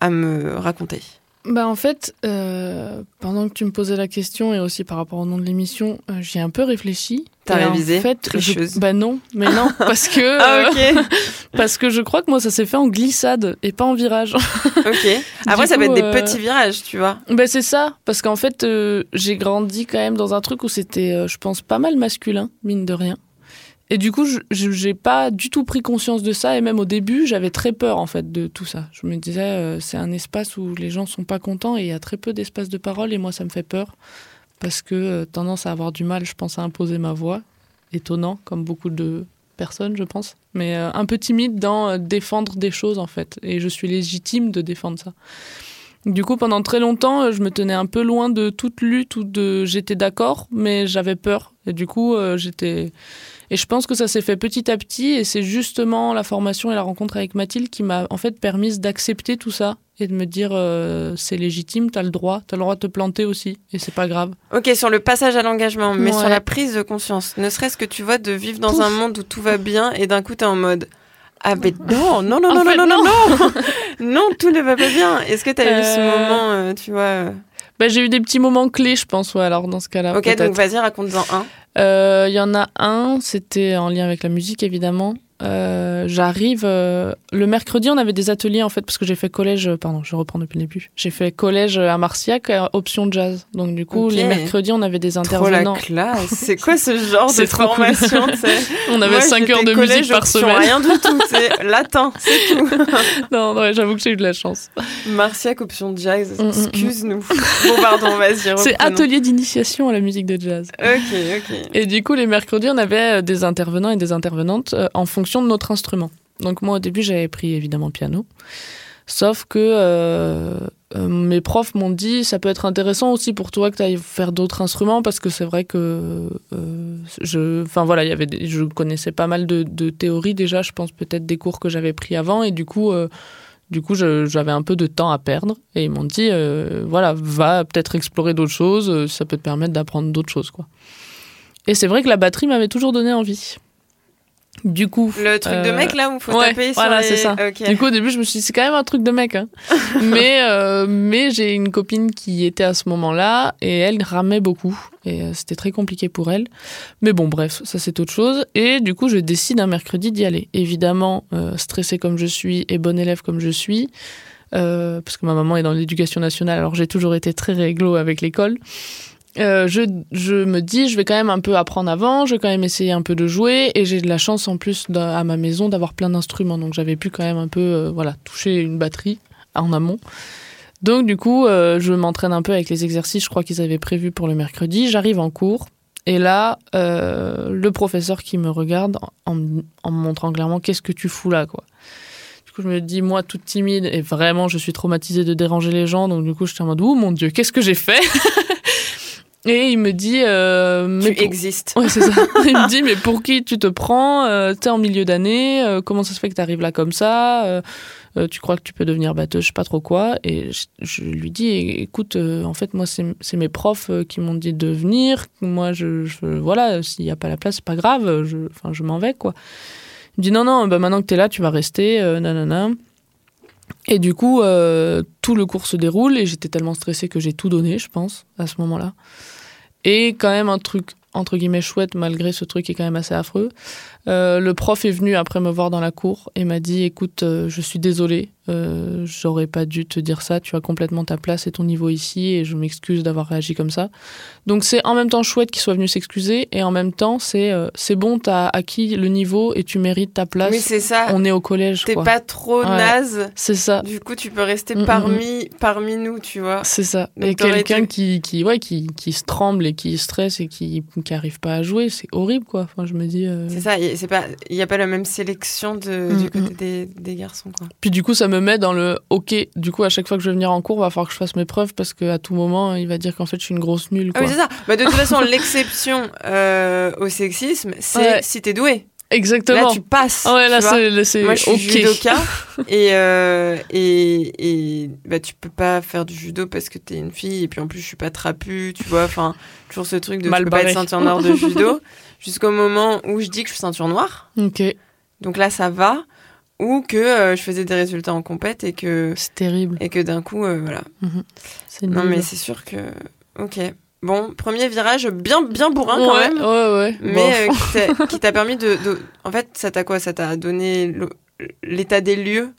à me raconter ? Bah en fait, euh, pendant que tu me posais la question et aussi par rapport au nom de l'émission, euh, j'y ai un peu réfléchi. T'as révisé ? En fait, je... bah non, mais non, parce que ah, okay. euh, parce que je crois que moi ça s'est fait en glissade et pas en virage. Ok. Après ça coup, peut être euh... des petits virages, tu vois. Bah c'est ça, parce qu'en fait euh, j'ai grandi quand même dans un truc où c'était, euh, je pense, pas mal masculin, mine de rien. Et du coup, je j'ai pas du tout pris conscience de ça. Et même au début, j'avais très peur, en fait, de tout ça. Je me disais, euh, c'est un espace où les gens sont pas contents et il y a très peu d'espace de parole. Et moi, ça me fait peur parce que euh, tendance à avoir du mal, je pense, à imposer ma voix. Étonnant, comme beaucoup de personnes, je pense. Mais euh, un peu timide dans euh, défendre des choses, en fait. Et je suis légitime de défendre ça. Du coup, pendant très longtemps, je me tenais un peu loin de toute lutte ou de... J'étais d'accord, mais j'avais peur. Et du coup, euh, j'étais... Et je pense que ça s'est fait petit à petit et c'est justement la formation et la rencontre avec Mathilde qui m'a en fait permise d'accepter tout ça et de me dire euh, c'est légitime, t'as le droit, t'as le droit de te planter aussi et c'est pas grave. Ok, sur le passage à l'engagement, mais ouais. Sur la prise de conscience, ne serait-ce que tu vois de vivre dans Pouf. un monde où tout va bien et d'un coup t'es en mode ah ben non, non, non, non, non, non, non, non, non, tout ne va pas bien. Est-ce que t'as euh... eu ce moment, euh, tu vois euh... Bah, j'ai eu des petits moments clés, je pense, ouais, alors dans ce cas-là. Ok, peut-être. Donc vas-y, raconte-en un. Il euh, y en a un, c'était en lien avec la musique, évidemment. Euh, j'arrive... Euh, le mercredi, on avait des ateliers, en fait, parce que j'ai fait collège... Pardon, je reprends depuis le début. J'ai fait collège à Marciac, option jazz. Donc, du coup, okay. Les mercredis, on avait des intervenants. Trop la classe. C'est quoi ce genre de formation cool. On avait cinq heures de musique par semaine. Rien du tout. C'est latin, c'est tout. non, ouais, j'avoue que j'ai eu de la chance. Marciac, option jazz, excuse-nous. bon, pardon, vas-y, reprenons. C'est atelier d'initiation à la musique de jazz. Ok, ok. Et du coup, les mercredis, on avait des intervenants et des intervenantes euh, en fonction de notre instrument. Donc moi au début j'avais pris évidemment piano, Sauf que euh, mes profs m'ont dit ça peut être intéressant aussi pour toi que tu ailles faire d'autres instruments, parce que c'est vrai que euh, je, enfin voilà, il y avait, des, je connaissais pas mal de, de théories déjà, je pense peut-être des cours que j'avais pris avant, et du coup, euh, du coup, je, j'avais un peu de temps à perdre, et ils m'ont dit euh, voilà, va peut-être explorer d'autres choses, ça peut te permettre d'apprendre d'autres choses, quoi. Et c'est vrai que la batterie m'avait toujours donné envie. Du coup, le truc euh... de mec là où il faut ouais, taper sur voilà, les... c'est ça. Okay. Du coup au début je me suis dit c'est quand même un truc de mec hein. mais, euh, mais j'ai une copine qui était à ce moment là et elle ramait beaucoup et euh, c'était très compliqué pour elle, mais bon bref, ça c'est autre chose. Et du coup je décide un mercredi d'y aller, évidemment euh, stressée comme je suis et bonne élève comme je suis, euh, parce que ma maman est dans l'éducation nationale, alors j'ai toujours été très réglo avec l'école. Euh, je, je me dis, je vais quand même un peu apprendre avant, je vais quand même essayer un peu de jouer, et j'ai de la chance en plus à ma maison d'avoir plein d'instruments, donc j'avais pu quand même un peu euh, voilà, toucher une batterie en amont. Donc du coup, euh, je m'entraîne un peu avec les exercices, je crois qu'ils avaient prévu pour le mercredi, j'arrive en cours, et là, euh, le professeur qui me regarde en, en me montrant clairement « qu'est-ce que tu fous là ?» quoi. Je me dis, moi, toute timide, et vraiment, je suis traumatisée de déranger les gens, donc du coup, je suis en mode « ouh, mon Dieu, qu'est-ce que j'ai fait ?» Et il me dit... Euh, mais tu pour... existes. Ouais, c'est ça. Il me dit, mais pour qui tu te prends euh, t'es en milieu d'année, euh, comment ça se fait que t'arrives là comme ça, euh, euh, tu crois que tu peux devenir batteuse, je sais pas trop quoi. Et je, je lui dis, écoute, euh, en fait, moi, c'est, c'est mes profs qui m'ont dit de venir. Moi, je, je voilà, s'il n'y a pas la place, c'est pas grave, je, enfin, je m'en vais, quoi. Il me dit, non, non, bah, maintenant que t'es là, tu vas rester, euh, nanana. Et du coup, euh, tout le cours se déroule et j'étais tellement stressée que j'ai tout donné, je pense, à ce moment-là. Et quand même un truc, entre guillemets, chouette, malgré ce truc qui est quand même assez affreux. Euh, le prof est venu après me voir dans la cour et m'a dit « écoute, euh, je suis désolée, euh, j'aurais pas dû te dire ça, tu as complètement ta place et ton niveau ici et je m'excuse d'avoir réagi comme ça ». Donc c'est en même temps chouette qu'il soit venu s'excuser et en même temps c'est, euh, c'est bon, t'as acquis le niveau et tu mérites ta place. Oui, c'est ça. On est au collège. T'es quoi. Pas trop ouais. naze. C'est ça. Du coup, tu peux rester mmh, parmi, mmh. parmi nous, tu vois. C'est ça. Donc et quelqu'un été... qui, qui, ouais, qui, qui se tremble et qui stresse et qui, qui arrive pas à jouer, c'est horrible, quoi. Enfin, je me dis... Euh... C'est ça. C'est pas, il n'y a pas la même sélection de, mmh, du côté mmh. des, des garçons, quoi. Puis du coup, ça me met dans le ok. Du coup, à chaque fois que je vais venir en cours, il va falloir que je fasse mes preuves parce qu'à tout moment, il va dire qu'en fait, je suis une grosse nulle, quoi. Ah oui, c'est ça. Bah, de toute façon, l'exception euh, au sexisme, c'est ouais. si t'es douée. Exactement. Là, tu passes. Ah ouais, là, c'est, là, c'est moi, je suis okay. judoka et euh, et et bah tu peux pas faire du judo parce que t'es une fille et puis en plus je suis pas trapue, tu vois. Enfin, toujours ce truc de mal tu peux barré. Pas être ceinture noire de judo jusqu'au moment où je dis que je suis ceinture noire. Ok. Donc là, ça va. Ou que euh, je faisais des résultats en compète et que c'est terrible. Et que d'un coup, euh, voilà. Mm-hmm. C'est non, mais c'est sûr que ok. Bon, premier virage bien, bien bourrin quand ouais, même, ouais, ouais. mais bon. euh, qui, t'a, qui t'a permis de, de... En fait, ça t'a quoi ? Ça t'a donné l'état des lieux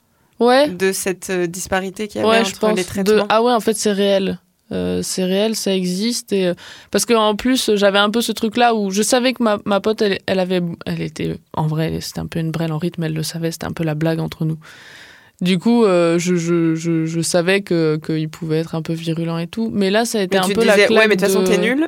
ouais. de cette disparité qu'il y avait ouais, entre les traitements de... Ah ouais, en fait, c'est réel. Euh, c'est réel, ça existe. Et... Parce qu'en plus, j'avais un peu ce truc-là où je savais que ma, ma pote, elle, elle avait... Elle était... En vrai, c'était un peu une brêle en rythme, elle le savait, c'était un peu la blague entre nous. Du coup, euh, je, je, je, je savais que, qu'il pouvait être un peu virulent et tout. Mais là, ça a été mais un peu disais, la claque. Ouais, mais de toute façon, t'es nulle.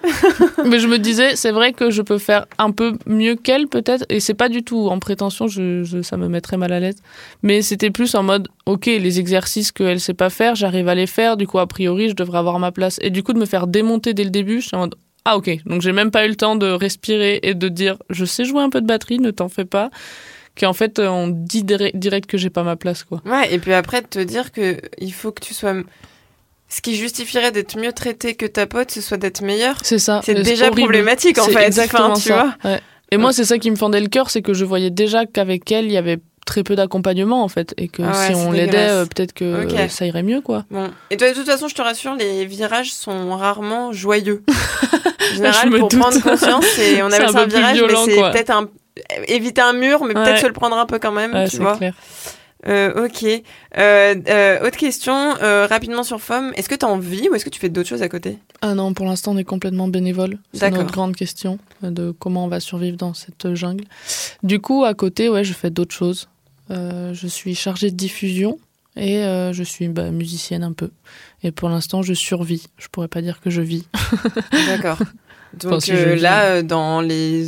Mais je me disais, c'est vrai que je peux faire un peu mieux qu'elle, peut-être. Et c'est pas du tout en prétention, je, je, ça me mettrait mal à l'aise. Mais c'était plus en mode, ok, les exercices qu'elle sait pas faire, j'arrive à les faire. Du coup, a priori, je devrais avoir ma place. Et du coup, de me faire démonter dès le début, je suis en mode, ah ok. Donc, j'ai même pas eu le temps de respirer et de dire, je sais jouer un peu de batterie, ne t'en fais pas. Qu'en fait, on dit direct que j'ai pas ma place, quoi. Ouais, et puis après, de te dire qu'il faut que tu sois... Ce qui justifierait d'être mieux traité que ta pote, ce soit d'être meilleure. C'est ça. C'est, c'est déjà horrible. Problématique, en c'est fait. Exactement enfin, tu ça. Vois. Ouais. Et ouais. moi, c'est ça qui me fendait le cœur, c'est que je voyais déjà qu'avec elle, il y avait très peu d'accompagnement, en fait. Et que ah ouais, si on l'aidait, euh, peut-être que okay. ça irait mieux, quoi. Bon. Et de toute façon, je te rassure, les virages sont rarement joyeux. En général, pour doute. Prendre conscience, c'est, on appelle ça un, un virage, violent, mais c'est quoi. Peut-être un... éviter un mur mais ouais. peut-être se le prendre un peu quand même ouais, tu c'est vois clair. Euh, ok euh, euh, autre question euh, rapidement sur F O M, est-ce que t'as envie ou est-ce que tu fais d'autres choses à côté? Ah non, pour l'instant on est complètement bénévole. C'est D'accord. notre grande question de comment on va survivre dans cette jungle. Du coup à côté ouais je fais d'autres choses, euh, je suis chargée de diffusion et euh, je suis bah, musicienne un peu et pour l'instant je survis, je pourrais pas dire que je vis. D'accord. Donc enfin, euh, là euh, dans les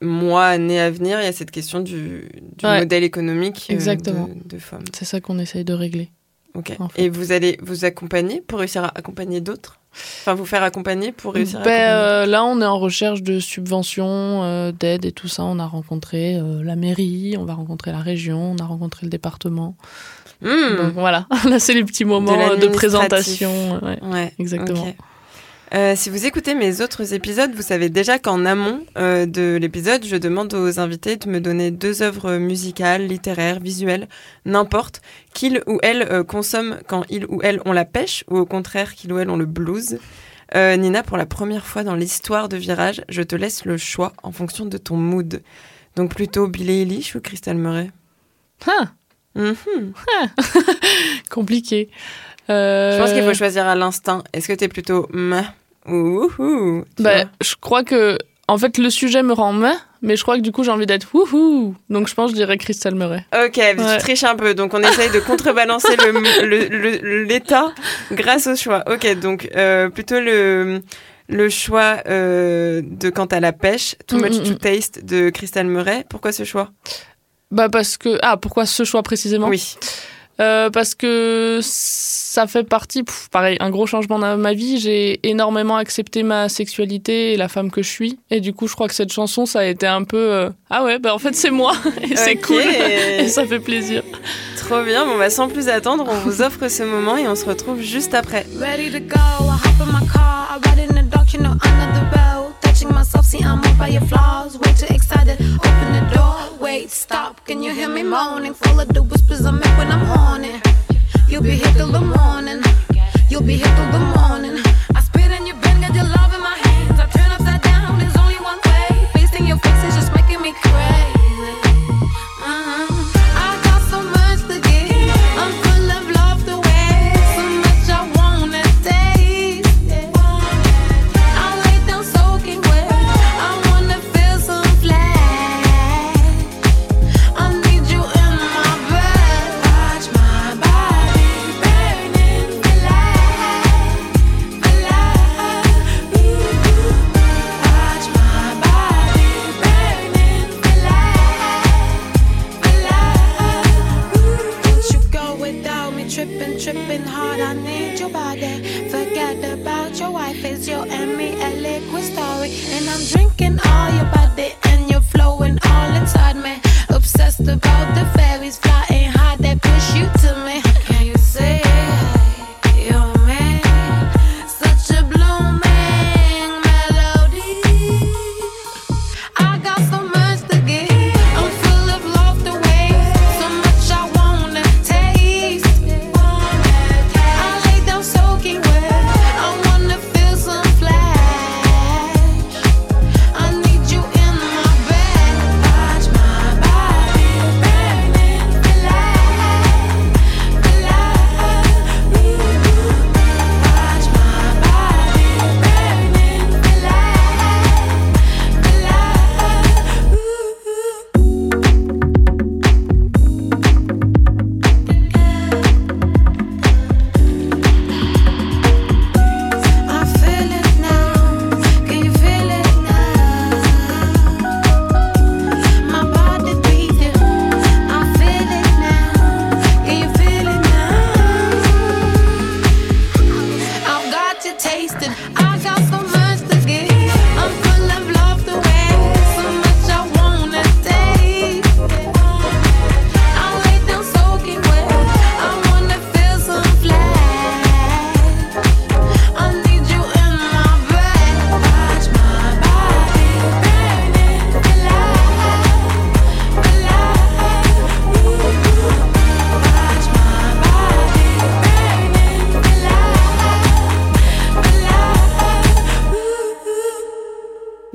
mois, années à venir, il y a cette question du, du ouais. modèle économique euh, de, de F O M. C'est ça qu'on essaye de régler. Ok. En fait. Et vous allez vous accompagner pour réussir à accompagner d'autres ? Enfin, vous faire accompagner pour réussir ben, à accompagner euh, là, on est en recherche de subventions, euh, d'aides et tout ça. On a rencontré euh, la mairie, on va rencontrer la région, on a rencontré le département. Mmh. Donc voilà, là, c'est les petits moments de, de présentation. Ouais, ouais, exactement. Okay. Euh, si vous écoutez mes autres épisodes, vous savez déjà qu'en amont euh, de l'épisode, je demande aux invités de me donner deux œuvres musicales, littéraires, visuelles, n'importe, qu'ils ou elles euh, consomment quand ils ou elles ont la pêche, ou au contraire qu'ils ou elles ont le blues. Euh, Nina, pour la première fois dans l'histoire de Virages, je te laisse le choix en fonction de ton mood. Donc plutôt Billie Eilish ou Crystal Murray ? Ah, mm-hmm. ah. Compliqué. Euh... Je pense qu'il faut choisir à l'instinct. Est-ce que t'es plutôt meh ou wouhou ? Bah, je crois que, en fait, le sujet me rend meh, mais je crois que du coup j'ai envie d'être wouhou. Donc je pense que je dirais Crystal Murray. Ok, ouais. Tu triches un peu. Donc on essaye de contrebalancer le, le, le, l'état grâce au choix. Ok, donc euh, plutôt le, le choix euh, de quant à la pêche, Too Much mm-hmm. to Taste de Crystal Murray. Pourquoi ce choix ? Bah parce que ah pourquoi ce choix précisément ? Oui. Euh, parce que ça fait partie, pff, pareil, un gros changement dans ma vie. J'ai énormément accepté ma sexualité et la femme que je suis. Et du coup, je crois que cette chanson, ça a été un peu... Euh, ah ouais, bah en fait, c'est moi. Et okay. C'est cool. Et ça fait plaisir. Trop bien. Bon, bah sans plus attendre, on vous offre ce moment et on se retrouve juste après. Ready to go, I hop in my car, I ride in the dark, you know I'm not the road. Touching myself, see I'm moved by your flaws. Way too excited, open the door, wait, stop. Can you hear me moaning? Full of the whispers I make when I'm home. You'll be here till the morning. You'll be here till the morning. I spit in your bin, got your love in my hands. I turn upside down, there's only one way. Facing your face is just making me crazy.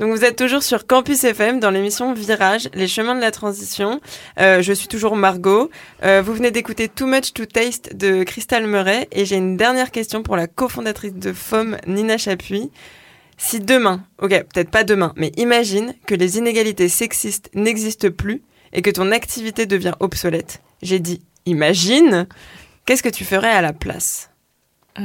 Vous êtes toujours sur Campus F M dans l'émission Virages, les chemins de la transition. Euh, je suis toujours Margot. Euh, vous venez d'écouter Too Much to Taste de Crystal Murray et j'ai une dernière question pour la cofondatrice de F O M, Nina Chapuis. Si demain, ok, peut-être pas demain, mais imagine que les inégalités sexistes n'existent plus et que ton activité devient obsolète. J'ai dit imagine, qu'est-ce que tu ferais à la place ? euh,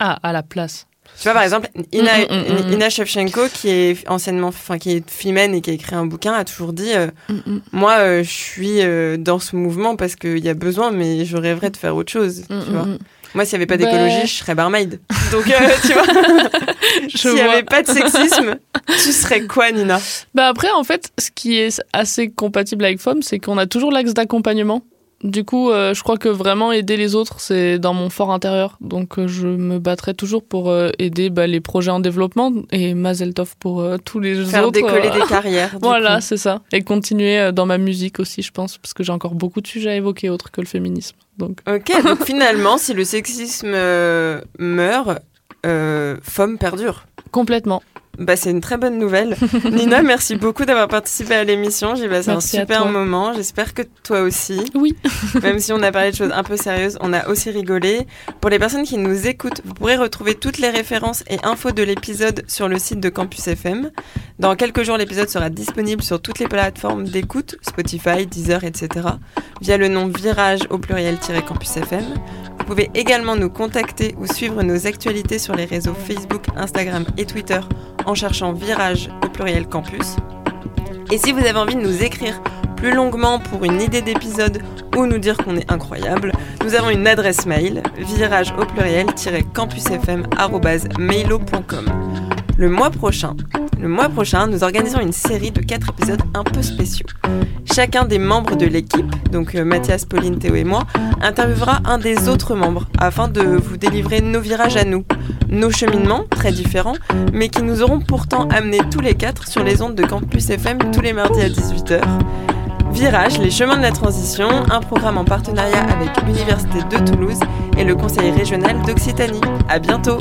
Ah, à la place. Tu vois, par exemple, Ina, mm, mm, mm, Nina Shevchenko, qui est anciennement, enfin, qui est Femen et qui a écrit un bouquin, a toujours dit euh, mm, mm. Moi, euh, je suis euh, dans ce mouvement parce qu'il y a besoin, mais je rêverais de faire autre chose. Mm, tu vois. Mm. Moi, s'il n'y avait pas d'écologie, bah... je serais barmaid. Donc, euh, tu vois, s'il n'y avait pas de sexisme, tu serais quoi, Nina ? Bah après, en fait, ce qui est assez compatible avec F O M, c'est qu'on a toujours l'axe d'accompagnement. Du coup, euh, je crois que vraiment aider les autres, c'est dans mon fort intérieur. Donc, euh, je me battrai toujours pour euh, aider bah, les projets en développement et Mazel Tov pour euh, tous les Faire autres. Faire décoller euh... des carrières. Voilà, coup. C'est ça. Et continuer euh, dans ma musique aussi, je pense, parce que j'ai encore beaucoup de sujets à évoquer autres que le féminisme. Donc. Ok, donc finalement, si le sexisme euh, meurt, euh, F O M perdure. Complètement. Bah, c'est une très bonne nouvelle. Nina, merci beaucoup d'avoir participé à l'émission. J'ai passé merci un super moment. J'espère que toi aussi. Oui. Même si on a parlé de choses un peu sérieuses, on a aussi rigolé. Pour les personnes qui nous écoutent, vous pourrez retrouver toutes les références et infos de l'épisode sur le site de Campus F M. Dans quelques jours, l'épisode sera disponible sur toutes les plateformes d'écoute, Spotify, Deezer, et cetera, via le nom Virages au pluriel-Campus F M. Vous pouvez également nous contacter ou suivre nos actualités sur les réseaux Facebook, Instagram et Twitter en cherchant Virages au pluriel campus. Et si vous avez envie de nous écrire plus longuement pour une idée d'épisode ou nous dire qu'on est incroyable, nous avons une adresse mail virage au pluriel-campusfm arobase mailo point com. Le mois prochain, le mois prochain, nous organisons une série de quatre épisodes un peu spéciaux. Chacun des membres de l'équipe, donc Mathias, Pauline, Théo et moi, interviewera un des autres membres afin de vous délivrer nos virages à nous, nos cheminements très différents, mais qui nous auront pourtant amenés tous les quatre sur les ondes de Campus F M tous les mardis à dix-huit heures. Virages, les chemins de la transition, un programme en partenariat avec l'Université de Toulouse et le Conseil Régional d'Occitanie. À bientôt.